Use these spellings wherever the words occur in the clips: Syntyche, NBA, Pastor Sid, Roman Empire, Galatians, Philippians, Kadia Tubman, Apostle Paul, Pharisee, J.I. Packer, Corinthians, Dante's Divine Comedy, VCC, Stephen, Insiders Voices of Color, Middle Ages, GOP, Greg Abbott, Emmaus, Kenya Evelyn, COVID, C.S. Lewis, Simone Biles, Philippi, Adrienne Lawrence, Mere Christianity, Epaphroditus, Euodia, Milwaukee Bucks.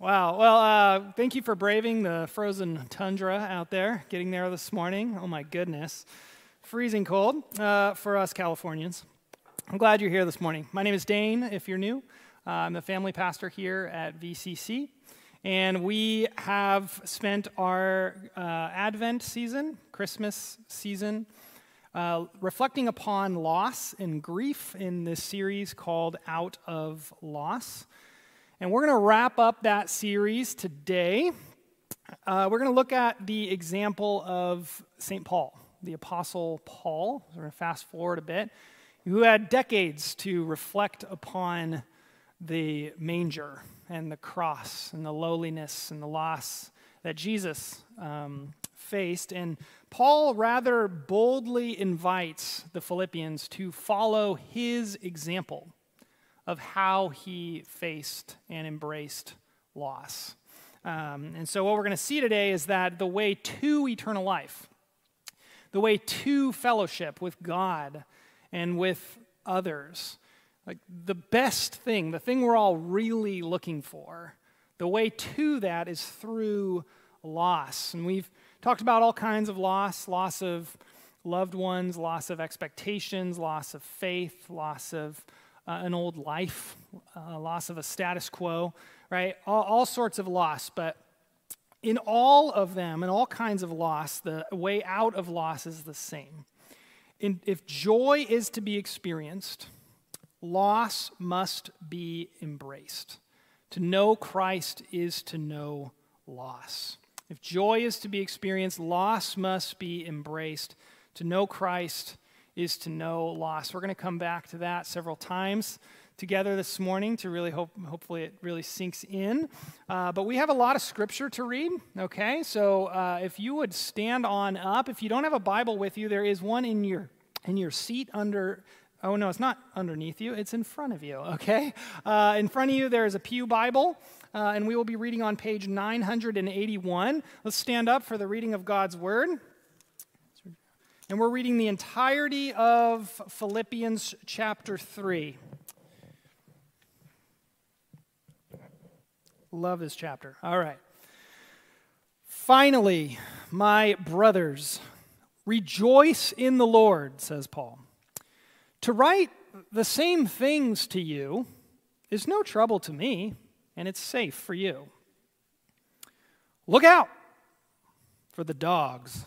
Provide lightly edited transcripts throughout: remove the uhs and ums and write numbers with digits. Wow. Well, thank you for braving the frozen tundra out there, getting there this morning. Oh, my goodness. Freezing cold for us Californians. I'm glad you're here this morning. My name is Dane, if you're new. I'm the family pastor here at VCC. And we have spent our Advent season, Christmas season, reflecting upon loss and grief in this series called Out of Loss. And we're going to wrap up that series today. We're going to look at the example of St. Paul, the Apostle Paul. We're going to fast forward a bit, who had decades to reflect upon the manger and the cross and the lowliness and the loss that Jesus faced. And Paul rather boldly invites the Philippians to follow his example of how he faced and embraced loss. And so what we're going to see today is that the way to eternal life, the way to fellowship with God and with others, like the best thing, the thing we're all really looking for, the way to that is through loss. And we've talked about all kinds of loss, loss of loved ones, loss of expectations, loss of faith, loss of an old life, loss of a status quo, right? All sorts of loss, but in all of them, in all kinds of loss, the way out of loss is the same. If joy is to be experienced, loss must be embraced. To know Christ is to know loss. If joy is to be experienced, loss must be embraced. To know Christ is to know loss. We're going to come back to that several times together this morning to really hopefully it really sinks in. But we have a lot of scripture to read, okay? So if you would stand on up. If you don't have a Bible with you, there is one in your seat under, oh no, it's not underneath you, it's in front of you, okay? In front of you there is a Pew Bible, and we will be reading on page 981. Let's stand up for the reading of God's Word. And we're reading the entirety of Philippians chapter 3. Love this chapter. All right. Finally, my brothers, rejoice in the Lord, says Paul. To write the same things to you is no trouble to me, and it's safe for you. Look out for the dogs.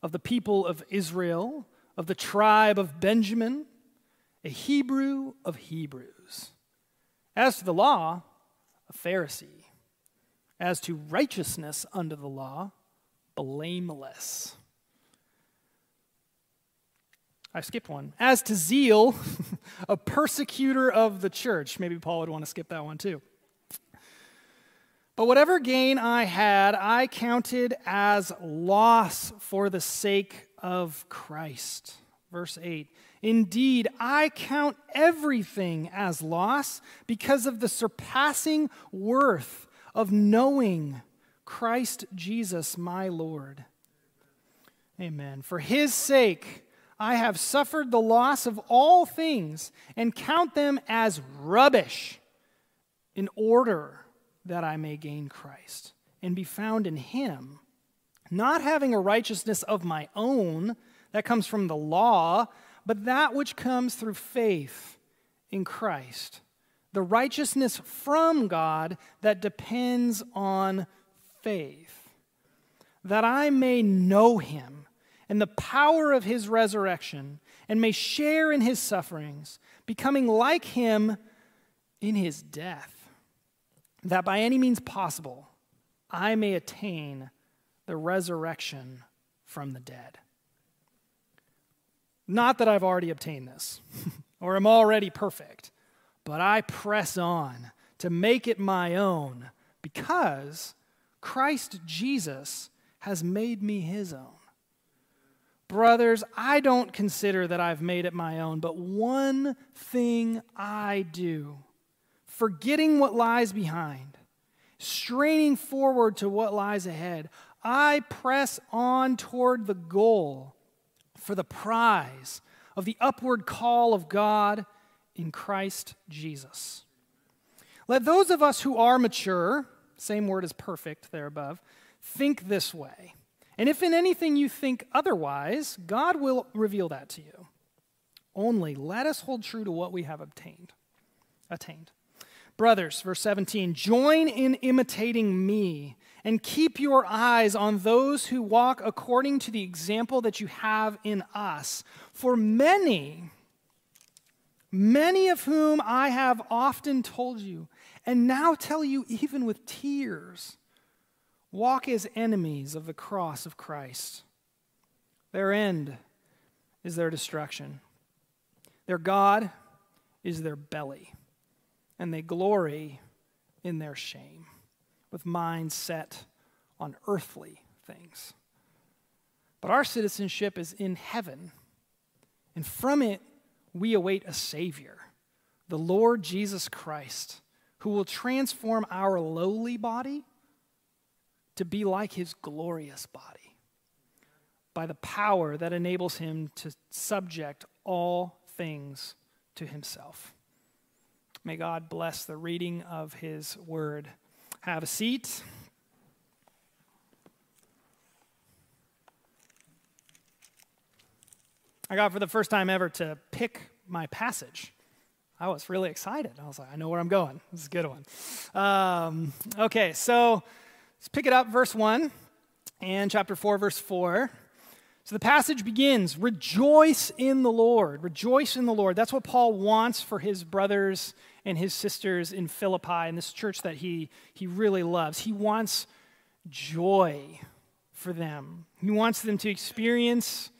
of the people of Israel, of the tribe of Benjamin, a Hebrew of Hebrews. As to the law, a Pharisee. As to righteousness under the law, blameless. I skipped one. As to zeal, a persecutor of the church. Maybe Paul would want to skip that one too. But whatever gain I had, I counted as loss for the sake of Christ. Verse 8, indeed, I count everything as loss because of the surpassing worth of knowing Christ Jesus my Lord. Amen. For his sake, I have suffered the loss of all things and count them as rubbish in order that I may gain Christ and be found in him, not having a righteousness of my own that comes from the law, but that which comes through faith in Christ, the righteousness from God that depends on faith, that I may know him and the power of his resurrection and may share in his sufferings, becoming like him in his death, that by any means possible I may attain the resurrection from the dead. Not that I've already obtained this or am already perfect, but I press on to make it my own, because Christ Jesus has made me his own. Brothers, I don't consider that I've made it my own, but one thing I do, forgetting what lies behind, straining forward to what lies ahead, I press on toward the goal for the prize of the upward call of God in Christ Jesus. Let those of us who are mature, same word as perfect there above, think this way. And if in anything you think otherwise, God will reveal that to you. Only let us hold true to what we have attained. Brothers, verse 17, join in imitating me and keep your eyes on those who walk according to the example that you have in us. For many of whom I have often told you, and now tell you even with tears, walk as enemies of the cross of Christ. Their end is their destruction. Their God is their belly, and they glory in their shame, with minds set on earthly things. But our citizenship is in heaven, and from it we await a Savior, the Lord Jesus Christ, who will transform our lowly body to be like his glorious body by the power that enables him to subject all things to himself. May God bless the reading of his word. Have a seat. I got, for the first time ever, to pick my passage. I was really excited. I was like, I know where I'm going. This is a good one. Okay, so let's pick it up, verse 1 and chapter 4, verse 4. So the passage begins, rejoice in the Lord. Rejoice in the Lord. That's what Paul wants for his brothers and his sisters in Philippi, in this church that he really loves. He wants joy for them. He wants them to experience,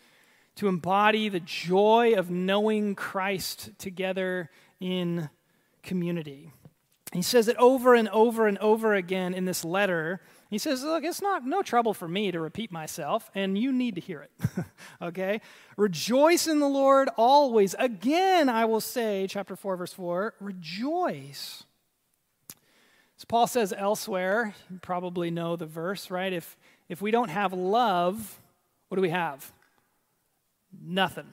to embody the joy of knowing Christ together in community. He says it over and over and over again in this letter. He says, look, it's no trouble for me to repeat myself, and you need to hear it, okay? Rejoice in the Lord always. Again, I will say, chapter 4, verse 4, rejoice. As Paul says elsewhere, you probably know the verse, right? If we don't have love, what do we have? Nothing,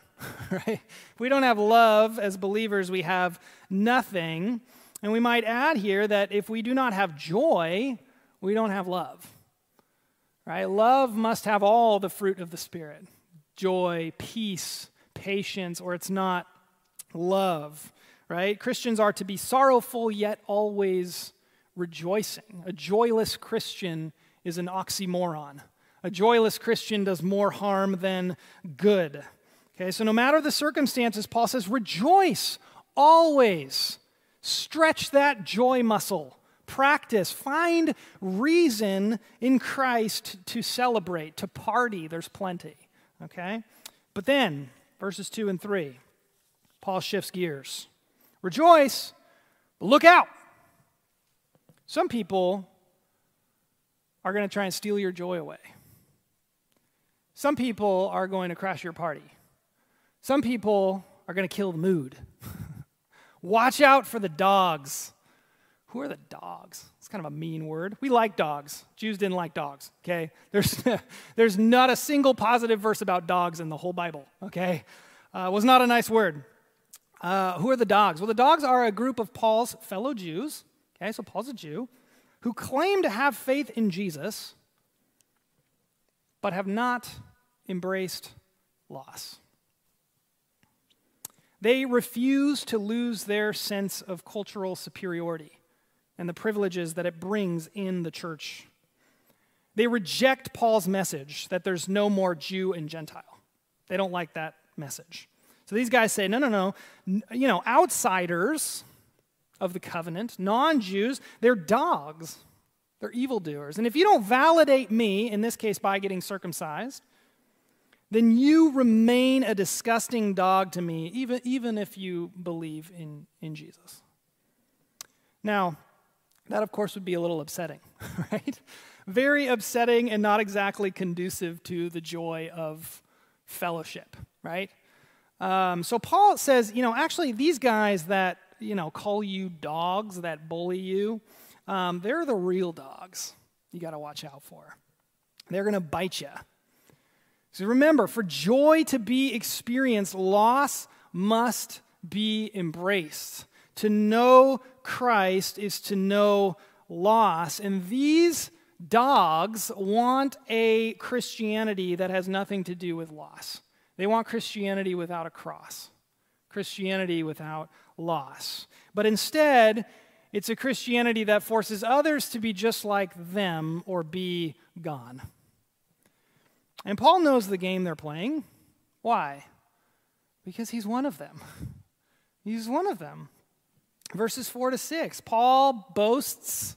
right? If we don't have love as believers, we have nothing. And we might add here that if we do not have joy, we don't have love, right? Love must have all the fruit of the Spirit, joy, peace, patience, or it's not love, right? Christians are to be sorrowful yet always rejoicing. A joyless Christian is an oxymoron. A joyless Christian does more harm than good. Okay, so no matter the circumstances, Paul says, rejoice always. Stretch that joy muscle. Practice. Find reason in Christ to celebrate, to party. There's plenty. Okay? But then, verses 2 and 3, Paul shifts gears. Rejoice, but look out. Some people are going to try and steal your joy away. Some people are going to crash your party. Some people are going to kill the mood. Watch out for the dogs. Who are the dogs? It's kind of a mean word. We like dogs. Jews didn't like dogs, okay? There's not a single positive verse about dogs in the whole Bible, okay? Was not a nice word. Who are the dogs? Well, the dogs are a group of Paul's fellow Jews, okay? So Paul's a Jew, who claim to have faith in Jesus, but have not embraced loss. They refuse to lose their sense of cultural superiority and the privileges that it brings in the church. They reject Paul's message that there's no more Jew and Gentile. They don't like that message. So these guys say, no, you know, outsiders of the covenant, non-Jews, they're dogs. They're evildoers. And if you don't validate me, in this case by getting circumcised, then you remain a disgusting dog to me, even if you believe in Jesus. Now, That, of course, would be a little upsetting, right? Very upsetting and not exactly conducive to the joy of fellowship, right? So Paul says, you know, actually these guys that, you know, call you dogs, that bully you, they're the real dogs you got to watch out for. They're going to bite you. So remember, for joy to be experienced, loss must be embraced. To know Christ is to know loss. And these dogs want a Christianity that has nothing to do with loss. They want Christianity without a cross, Christianity without loss. But instead, it's a Christianity that forces others to be just like them or be gone. And Paul knows the game they're playing. Why? Because he's one of them. He's one of them. Verses 4 to 6, Paul boasts,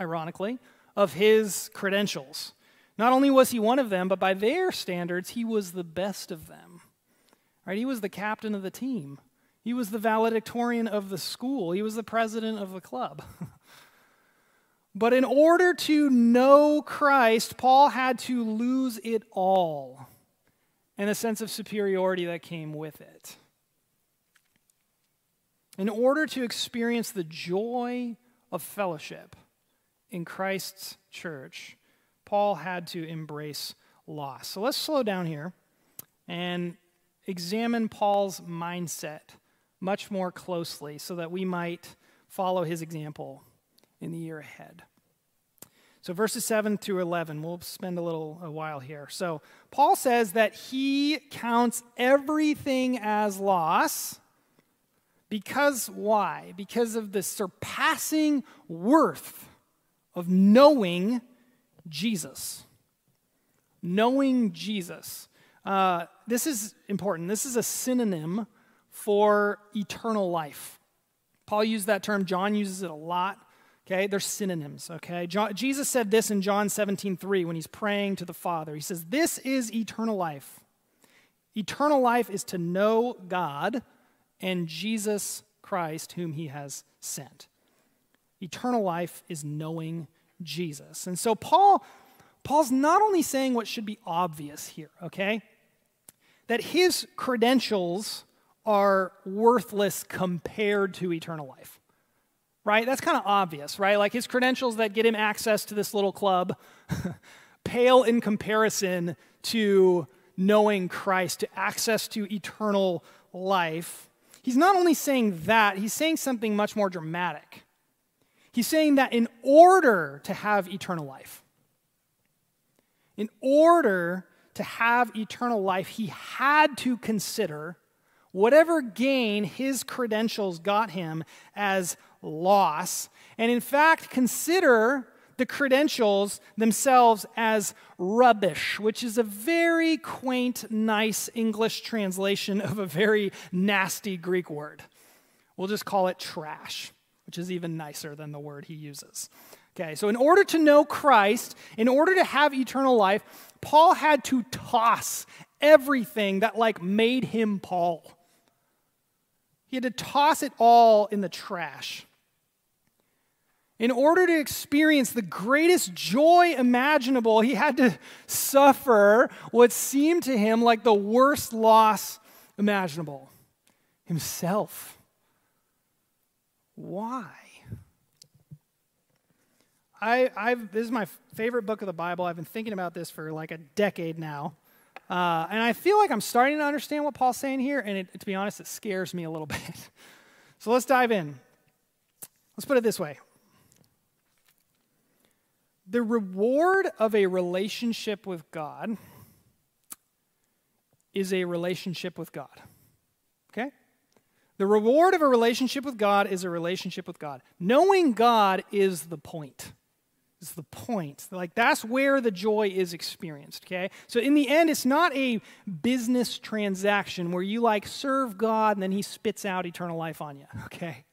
ironically, of his credentials. Not only was he one of them, but by their standards, he was the best of them. Right? He was the captain of the team. He was the valedictorian of the school. He was the president of the club. But in order to know Christ, Paul had to lose it all and a sense of superiority that came with it. In order to experience the joy of fellowship in Christ's church, Paul had to embrace loss. So let's slow down here and examine Paul's mindset much more closely so that we might follow his example in the year ahead. So verses 7 through 11, we'll spend a while here. So Paul says that he counts everything as loss. Because why? Because of the surpassing worth of knowing Jesus. Knowing Jesus. This is important. This is a synonym for eternal life. Paul used that term. John uses it a lot. Okay, they're synonyms, okay? Jesus said this in John 17:3 when he's praying to the Father. He says, this is eternal life. Eternal life is to know God and Jesus Christ, whom he has sent. Eternal life is knowing Jesus. And so Paul's not only saying what should be obvious here, okay? That his credentials are worthless compared to eternal life. Right? That's kind of obvious, right? Like his credentials that get him access to this little club pale in comparison to knowing Christ, to access to eternal life. He's not only saying that, he's saying something much more dramatic. He's saying that in order to have eternal life, in order to have eternal life, he had to consider whatever gain his credentials got him as loss, and in fact consider the credentials themselves as rubbish, which is a very quaint, nice English translation of a very nasty Greek word. We'll just call it trash, which is even nicer than the word he uses. Okay, so in order to know Christ, in order to have eternal life, Paul had to toss everything that like made him Paul. He had to toss it all in the trash. In order to experience the greatest joy imaginable, he had to suffer what seemed to him like the worst loss imaginable, himself. Why? This is my favorite book of the Bible. I've been thinking about this for like a decade now. And I feel like I'm starting to understand what Paul's saying here, and to be honest, it scares me a little bit. So let's dive in. Let's put it this way. The reward of a relationship with God is a relationship with God. Okay? The reward of a relationship with God is a relationship with God. Knowing God is the point. Is the point. Like, that's where the joy is experienced, okay? So in the end, it's not a business transaction where you, like, serve God and then he spits out eternal life on you, okay?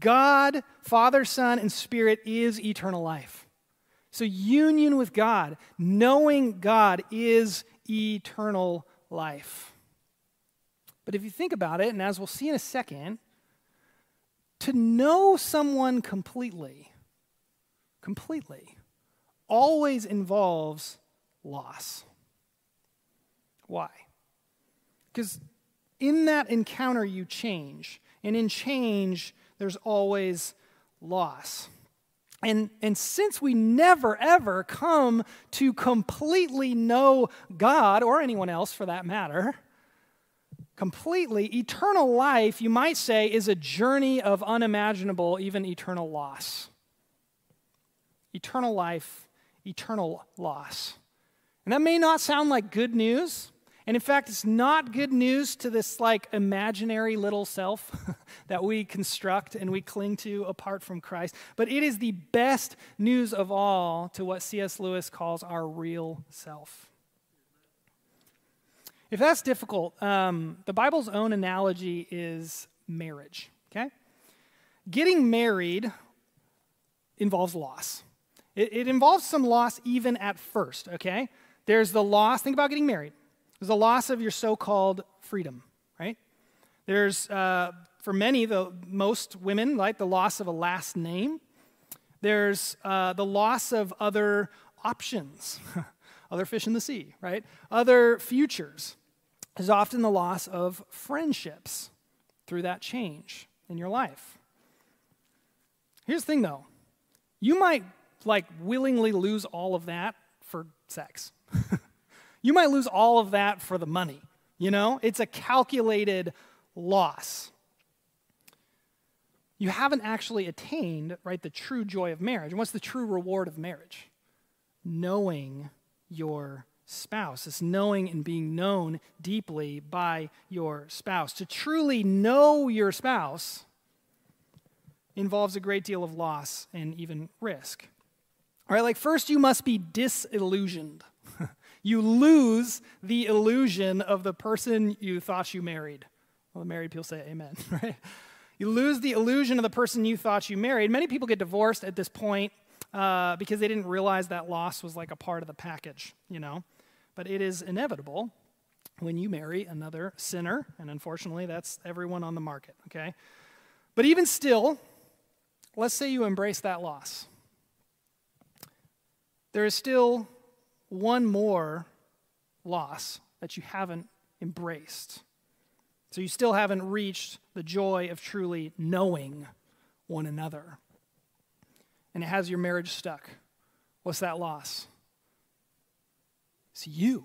God, Father, Son, and Spirit is eternal life. So union with God, knowing God is eternal life. But if you think about it, and as we'll see in a second, to know someone completely completely always involves loss. Why? Because in that encounter, you change. And in change, there's always loss. And since we never, ever come to completely know God, or anyone else for that matter, completely, eternal life, you might say, is a journey of unimaginable, even eternal loss. Eternal life, eternal loss. And that may not sound like good news. And in fact, it's not good news to this like imaginary little self that we construct and we cling to apart from Christ. But it is the best news of all to what C.S. Lewis calls our real self. If that's difficult, the Bible's own analogy is marriage, okay? Getting married involves loss. It involves some loss even at first, okay? There's the loss, think about getting married. There's the loss of your so-called freedom, right? There's, for many, most women, right, the loss of a last name. There's the loss of other options, other fish in the sea, right? Other futures. There's often the loss of friendships through that change in your life. Here's the thing, though. You might, like, willingly lose all of that for sex. You might lose all of that for the money, you know? It's a calculated loss. You haven't actually attained, right, the true joy of marriage. And what's the true reward of marriage? Knowing your spouse. It's knowing and being known deeply by your spouse. To truly know your spouse involves a great deal of loss and even risk. All right, like first you must be disillusioned. You lose the illusion of the person you thought you married. Well, the married people say amen, right? You lose the illusion of the person you thought you married. Many people get divorced at this point because they didn't realize that loss was like a part of the package, you know? But it is inevitable when you marry another sinner, and unfortunately, that's everyone on the market, okay? But even still, let's say you embrace that loss. There is still one more loss that you haven't embraced. So you still haven't reached the joy of truly knowing one another. And it has your marriage stuck. What's that loss? It's you.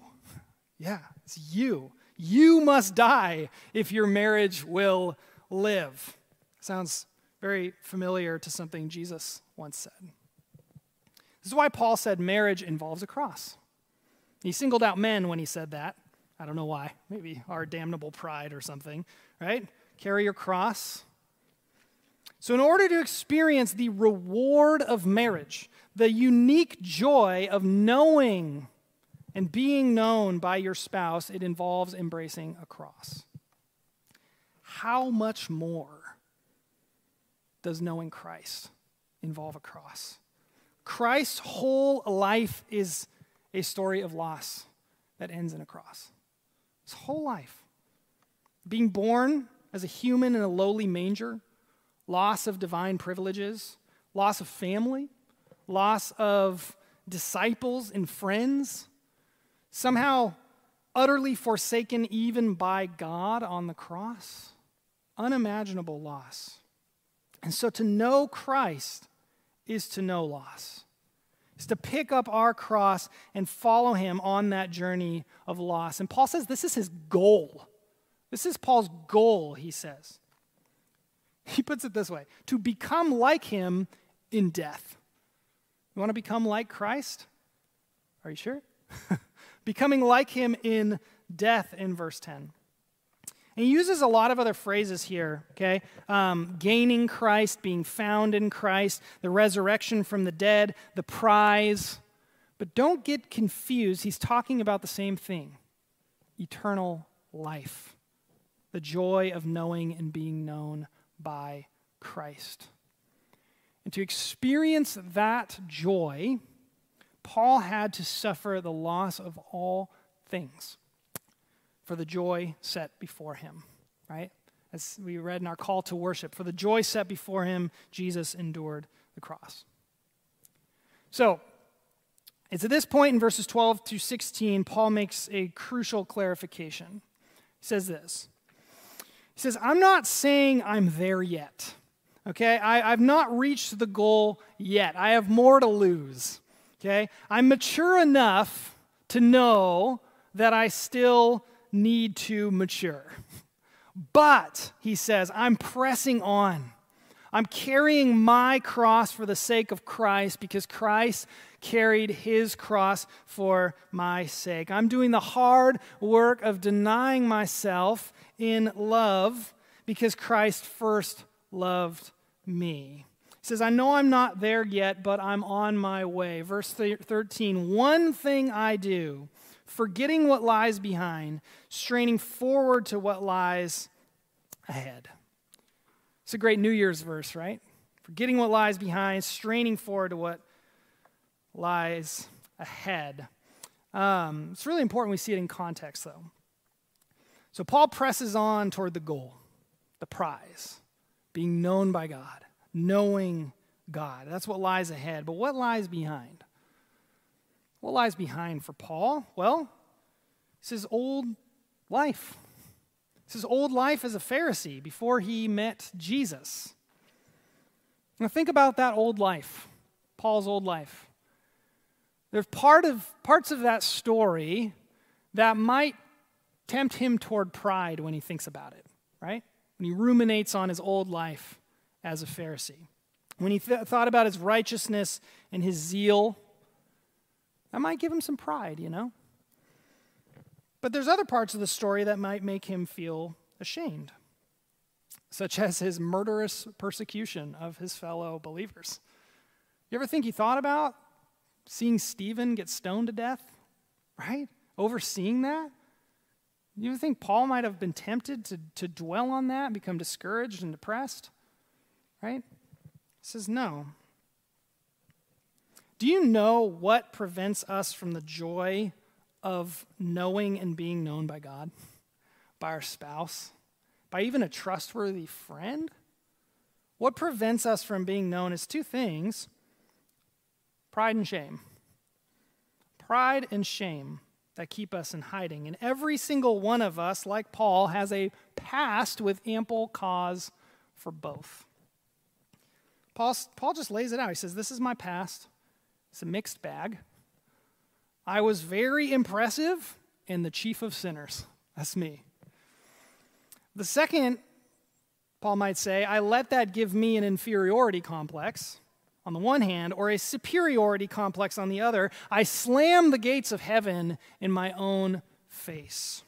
Yeah, it's you. You must die if your marriage will live. Sounds very familiar to something Jesus once said. This is why Paul said marriage involves a cross. He singled out men when he said that. I don't know why. Maybe our damnable pride or something, right? Carry your cross. So in order to experience the reward of marriage, the unique joy of knowing and being known by your spouse, it involves embracing a cross. How much more does knowing Christ involve a cross? Christ's whole life is a story of loss that ends in a cross. His whole life. Being born as a human in a lowly manger, loss of divine privileges, loss of family, loss of disciples and friends, somehow utterly forsaken even by God on the cross. Unimaginable loss. And so to know Christ is to know loss. It's to pick up our cross and follow him on that journey of loss. And Paul says this is his goal. This is Paul's goal, he says. He puts it this way, to become like him in death. You want to become like Christ? Are you sure? Becoming like him in death in verse 10. And he uses a lot of other phrases here, okay? Gaining Christ, being found in Christ, the resurrection from the dead, the prize. But don't get confused. He's talking about the same thing, eternal life, the joy of knowing and being known by Christ. And to experience that joy, Paul had to suffer the loss of all things for the joy set before him, right? As we read in our call to worship, for the joy set before him, Jesus endured the cross. So, it's at this point in verses 12 through 16, Paul makes a crucial clarification. He says this. He says, I'm not saying I'm there yet, okay? I've not reached the goal yet. I have more to lose, okay? I'm mature enough to know that I still need to mature. But, he says, I'm pressing on. I'm carrying my cross for the sake of Christ because Christ carried his cross for my sake. I'm doing the hard work of denying myself in love because Christ first loved me. He says, I know I'm not there yet, but I'm on my way. Verse 13, one thing I do, forgetting what lies behind, straining forward to what lies ahead. It's a great New Year's verse, right? Forgetting what lies behind, straining forward to what lies ahead. It's really important we see it in context, though. So Paul presses on toward the goal, the prize, being known by God, knowing God. That's what lies ahead. But what lies behind? What lies behind for Paul? Well, it's his old life. It's his old life as a Pharisee before he met Jesus. Now think about that old life, Paul's old life. There's parts of that story that might tempt him toward pride when he thinks about it, right? When he ruminates on his old life as a Pharisee. When he thought about his righteousness and his zeal, that might give him some pride, you know? But there's other parts of the story that might make him feel ashamed, such as his murderous persecution of his fellow believers. You ever think he thought about seeing Stephen get stoned to death, right? Overseeing that? You ever think Paul might have been tempted to dwell on that, become discouraged and depressed, right? He says no. Do you know what prevents us from the joy of knowing and being known by God, by our spouse, by even a trustworthy friend? What prevents us from being known is two things: pride and shame. Pride and shame that keep us in hiding. And every single one of us, like Paul, has a past with ample cause for both. Paul just lays it out. He says, this is my past. It's a mixed bag. I was very impressive and the chief of sinners. That's me. The second, Paul might say, I let that give me an inferiority complex on the one hand or a superiority complex on the other. I slammed the gates of heaven in my own face.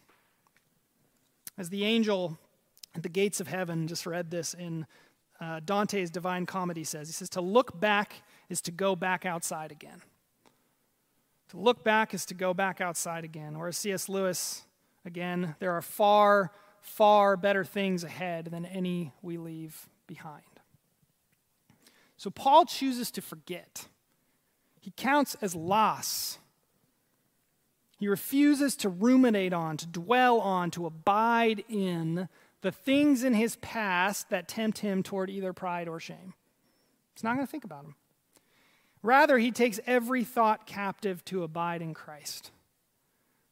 As the angel at the gates of heaven, just read this in Dante's Divine Comedy, says, he says, to look back is to go back outside again. To look back is to go back outside again. Or as C.S. Lewis, again, there are far, far better things ahead than any we leave behind. So Paul chooses to forget. He counts as loss. He refuses to ruminate on, to dwell on, to abide in the things in his past that tempt him toward either pride or shame. He's not going to think about them. Rather, he takes every thought captive to abide in Christ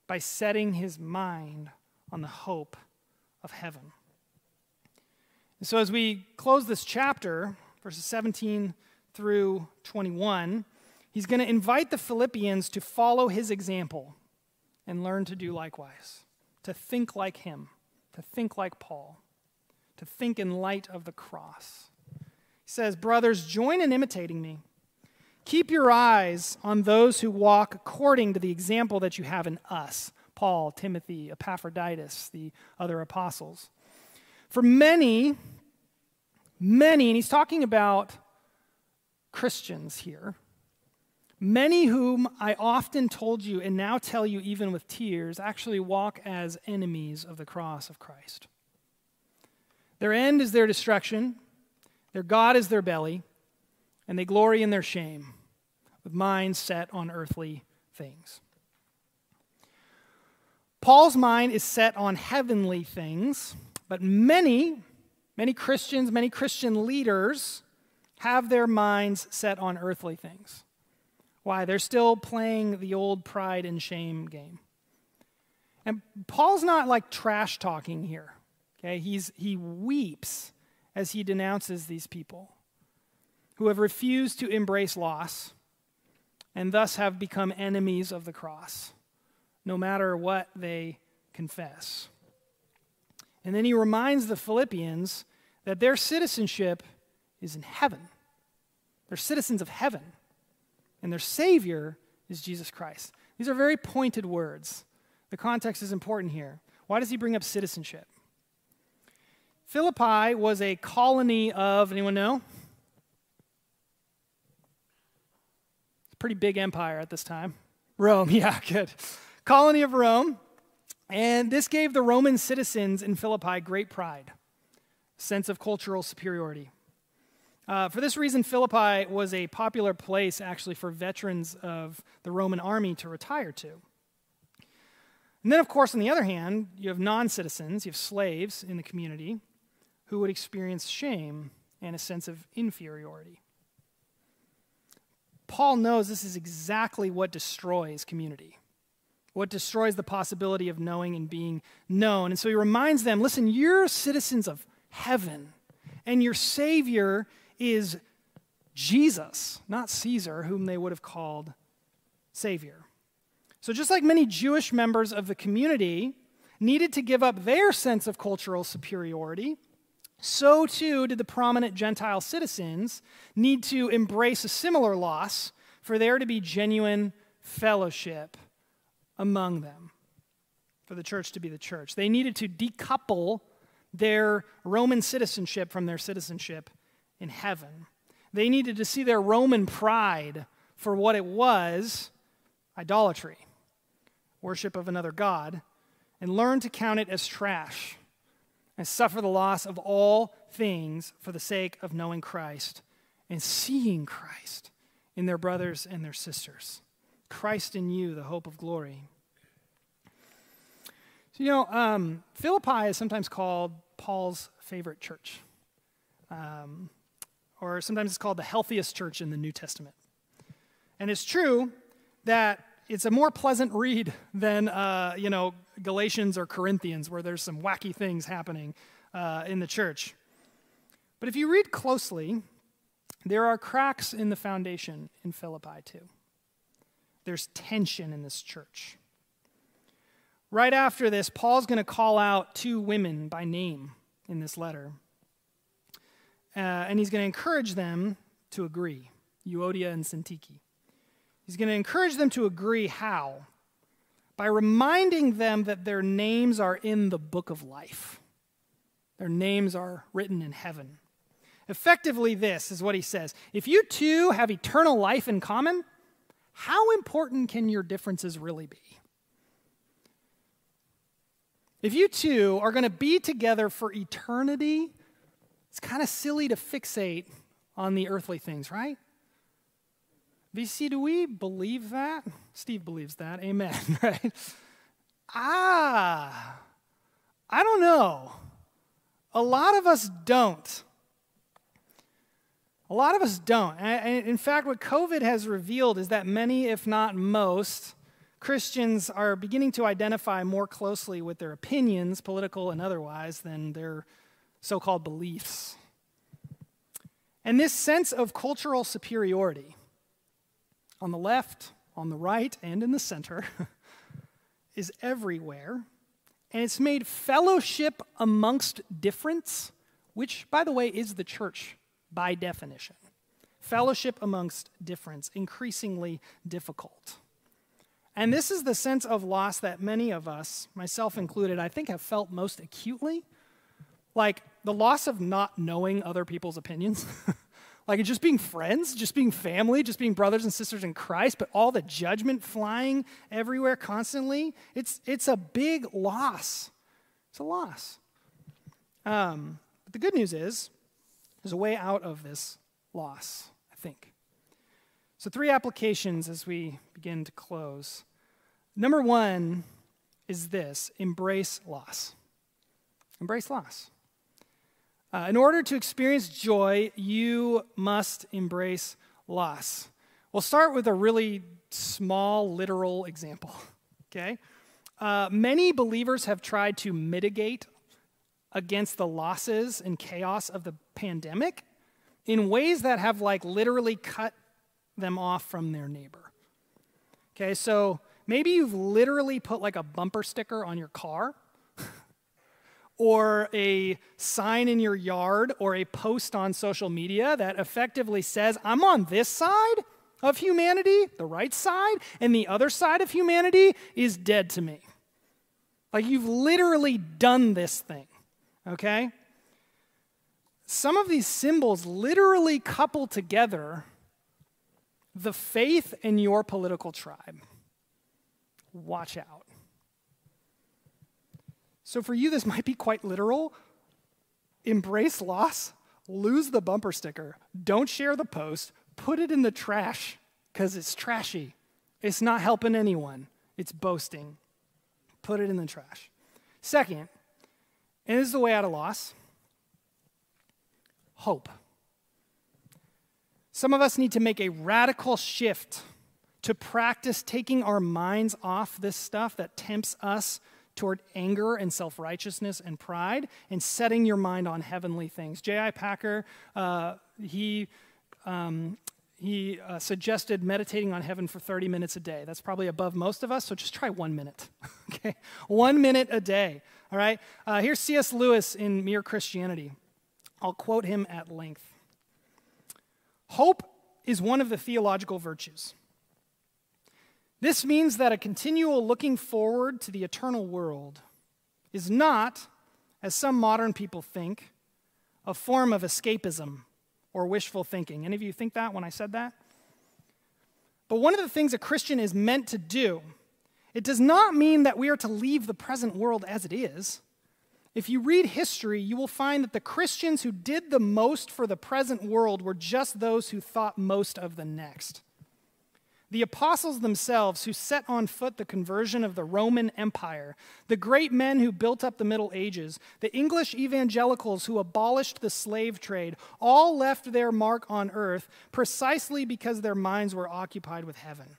by setting his mind on the hope of heaven. And so as we close this chapter, verses 17 through 21, he's going to invite the Philippians to follow his example and learn to do likewise, to think like him, to think like Paul, to think in light of the cross. He says, brothers, join in imitating me. Keep your eyes on those who walk according to the example that you have in us, Paul, Timothy, Epaphroditus, the other apostles. For many, and he's talking about Christians here, many whom I often told you and now tell you even with tears, actually walk as enemies of the cross of Christ. Their end is their destruction, their God is their belly, and they glory in their shame, with minds set on earthly things. Paul's mind is set on heavenly things, but many Christians, many Christian leaders have their minds set on earthly things. Why? They're still playing the old pride and shame game. And Paul's not like trash talking here. Okay? He weeps as he denounces these people who have refused to embrace loss and thus have become enemies of the cross, no matter what they confess. And then he reminds the Philippians that their citizenship is in heaven. They're citizens of heaven, and their Savior is Jesus Christ. These are very pointed words. The context is important here. Why does he bring up citizenship? Philippi was a colony of, anyone know? It's a pretty big empire at this time. Rome, yeah, good. Colony of Rome, and this gave the Roman citizens in Philippi great pride, sense of cultural superiority. For this reason, Philippi was a popular place, actually, for veterans of the Roman army to retire to. And then, of course, on the other hand, you have non-citizens, you have slaves in the community who would experience shame and a sense of inferiority. Paul knows this is exactly what destroys community, what destroys the possibility of knowing and being known. And so he reminds them, listen, you're citizens of heaven, and your Savior is Jesus, not Caesar, whom they would have called Savior. So just like many Jewish members of the community needed to give up their sense of cultural superiority, so too did the prominent Gentile citizens need to embrace a similar loss for there to be genuine fellowship among them, for the church to be the church. They needed to decouple their Roman citizenship from their citizenship in heaven. They needed to see their Roman pride for what it was, idolatry, worship of another god, and learn to count it as trash and suffer the loss of all things for the sake of knowing Christ and seeing Christ in their brothers and their sisters. Christ in you, the hope of glory. So, Philippi is sometimes called Paul's favorite church, or sometimes it's called the healthiest church in the New Testament. And it's true that it's a more pleasant read than, Galatians or Corinthians, where there's some wacky things happening in the church. But if you read closely, there are cracks in the foundation in Philippi too. There's tension in this church. Right after this, Paul's going to call out two women by name in this letter. And he's going to encourage them to agree, Euodia and Syntyche. He's going to encourage them to agree how? By reminding them that their names are in the book of life. Their names are written in heaven. Effectively, this is what he says. If you two have eternal life in common, how important can your differences really be? If you two are going to be together for eternity, it's kind of silly to fixate on the earthly things, right? VC, do we believe that? Steve believes that. Amen, right? I don't know. A lot of us don't. A lot of us don't. And in fact, what COVID has revealed is that many, if not most, Christians are beginning to identify more closely with their opinions, political and otherwise, than their so-called beliefs. And this sense of cultural superiority on the left, on the right, and in the center is everywhere. And it's made fellowship amongst difference, which, by the way, is the church by definition. Fellowship amongst difference, increasingly difficult. And this is the sense of loss that many of us, myself included, I think have felt most acutely. Like the loss of not knowing other people's opinions. Like just being friends, just being family, just being brothers and sisters in Christ, but all the judgment flying everywhere constantly. It's a big loss. It's a loss. But the good news is there's a way out of this loss, I think. So three applications as we begin to close. Number one is this, embrace loss. Embrace loss. In order to experience joy, you must embrace loss. We'll start with a really small, literal example, okay? Many believers have tried to mitigate against the losses and chaos of the pandemic in ways that have, like, literally cut them off from their neighbor. Okay, so maybe you've literally put, like, a bumper sticker on your car or a sign in your yard or a post on social media that effectively says, I'm on this side of humanity, the right side, and the other side of humanity is dead to me. Like, you've literally done this thing, okay? Some of these symbols literally couple together the faith in your political tribe. Watch out. So for you, this might be quite literal. Embrace loss, lose the bumper sticker, don't share the post, put it in the trash, because it's trashy. It's not helping anyone. It's boasting. Put it in the trash. Second, and this is the way out of loss, hope. Some of us need to make a radical shift to practice taking our minds off this stuff that tempts us toward anger and self-righteousness and pride, and setting your mind on heavenly things. J.I. Packer, he suggested meditating on heaven for 30 minutes a day. That's probably above most of us, so just try 1 minute, okay? 1 minute a day, all right? Here's C.S. Lewis in Mere Christianity. I'll quote him at length. Hope is one of the theological virtues. This means that a continual looking forward to the eternal world is not, as some modern people think, a form of escapism or wishful thinking. Any of you think that when I said that? But one of the things a Christian is meant to do, it does not mean that we are to leave the present world as it is. If you read history, you will find that the Christians who did the most for the present world were just those who thought most of the next. The apostles themselves, who set on foot the conversion of the Roman Empire, the great men who built up the Middle Ages, the English evangelicals who abolished the slave trade, all left their mark on earth precisely because their minds were occupied with heaven.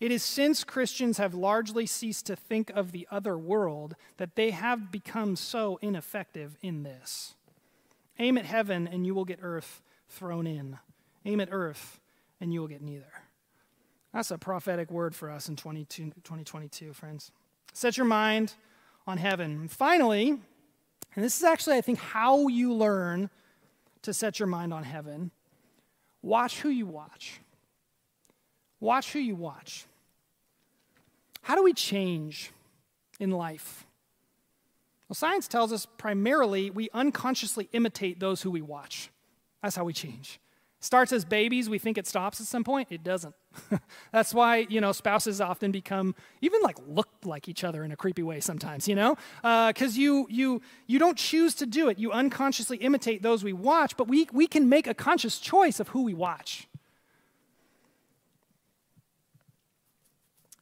It is since Christians have largely ceased to think of the other world that they have become so ineffective in this. Aim at heaven and you will get earth thrown in. Aim at earth and you will get neither. That's a prophetic word for us in 2022, friends. Set your mind on heaven. And finally, and this is actually, I think, how you learn to set your mind on heaven, watch who you watch. Watch who you watch. How do we change in life? Well, science tells us primarily we unconsciously imitate those who we watch. That's how we change. Starts as babies, we think it stops at some point. It doesn't. That's why, you know, spouses often become, even like look like each other in a creepy way sometimes, you know? Because you don't choose to do it. You unconsciously imitate those we watch, but we can make a conscious choice of who we watch.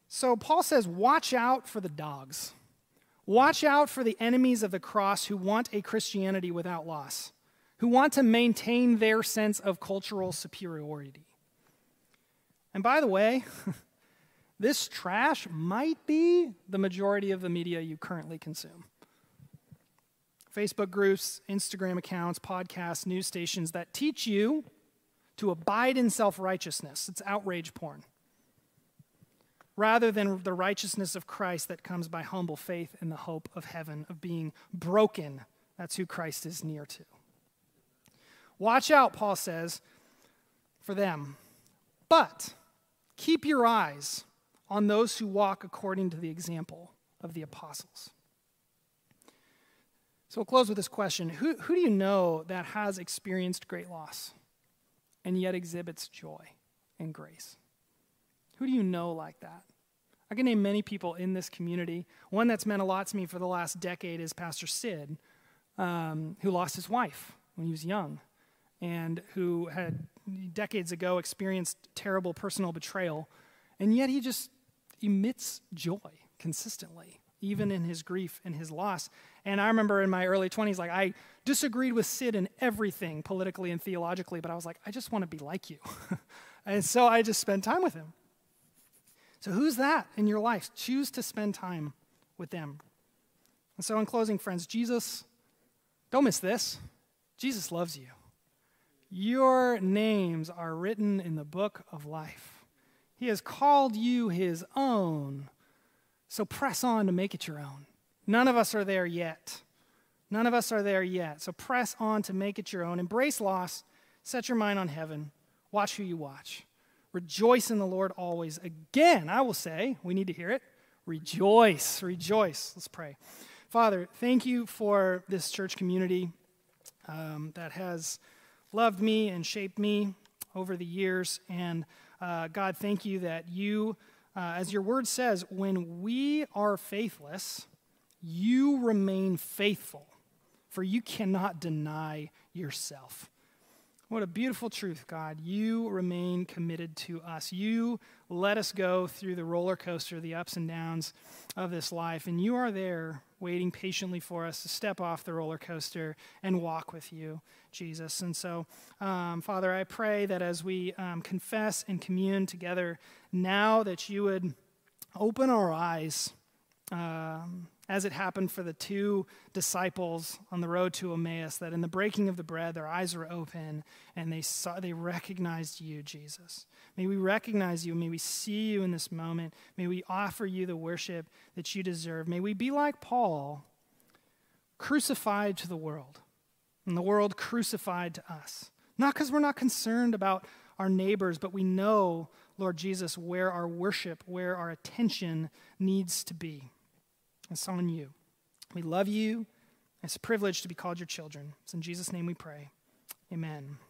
So Paul says, watch out for the dogs. Watch out for the enemies of the cross who want a Christianity without loss, who want to maintain their sense of cultural superiority. And by the way, this trash might be the majority of the media you currently consume. Facebook groups, Instagram accounts, podcasts, news stations that teach you to abide in self-righteousness. It's outrage porn. Rather than the righteousness of Christ that comes by humble faith in the hope of heaven, of being broken. That's who Christ is near to. Watch out, Paul says, for them. But keep your eyes on those who walk according to the example of the apostles. So we'll close with this question. Who do you know that has experienced great loss and yet exhibits joy and grace? Who do you know like that? I can name many people in this community. One that's meant a lot to me for the last decade is Pastor Sid, who lost his wife when he was young, and who had decades ago experienced terrible personal betrayal, and yet he just emits joy consistently even in his grief and his loss. And I remember in my early 20s, like, I disagreed with Sid in everything politically and theologically, but I was like, I just want to be like you. And so I just spent time with him. So who's that in your life? Choose to spend time with them. And so in closing, friends, Jesus, don't miss this. Jesus loves you. Your names are written in the book of life. He has called you his own. So press on to make it your own. None of us are there yet. None of us are there yet. So press on to make it your own. Embrace loss. Set your mind on heaven. Watch who you watch. Rejoice in the Lord always. Again, I will say, we need to hear it. Rejoice, rejoice. Let's pray. Father, thank you for this church community that has loved me and shaped me over the years. And God, thank you that you, as your word says, when we are faithless, you remain faithful, for you cannot deny yourself. What a beautiful truth, God. You remain committed to us. You let us go through the roller coaster, the ups and downs of this life, and you are there waiting patiently for us to step off the roller coaster and walk with you, Jesus. And so, Father, I pray that as we confess and commune together now, that you would open our eyes as it happened for the two disciples on the road to Emmaus, that in the breaking of the bread, their eyes were open and they recognized you, Jesus. May we recognize you. May we see you in this moment. May we offer you the worship that you deserve. May we be like Paul, crucified to the world, and the world crucified to us. Not because we're not concerned about our neighbors, but we know, Lord Jesus, where our worship, where our attention needs to be. It's on you. We love you. It's a privilege to be called your children. It's in Jesus' name we pray. Amen.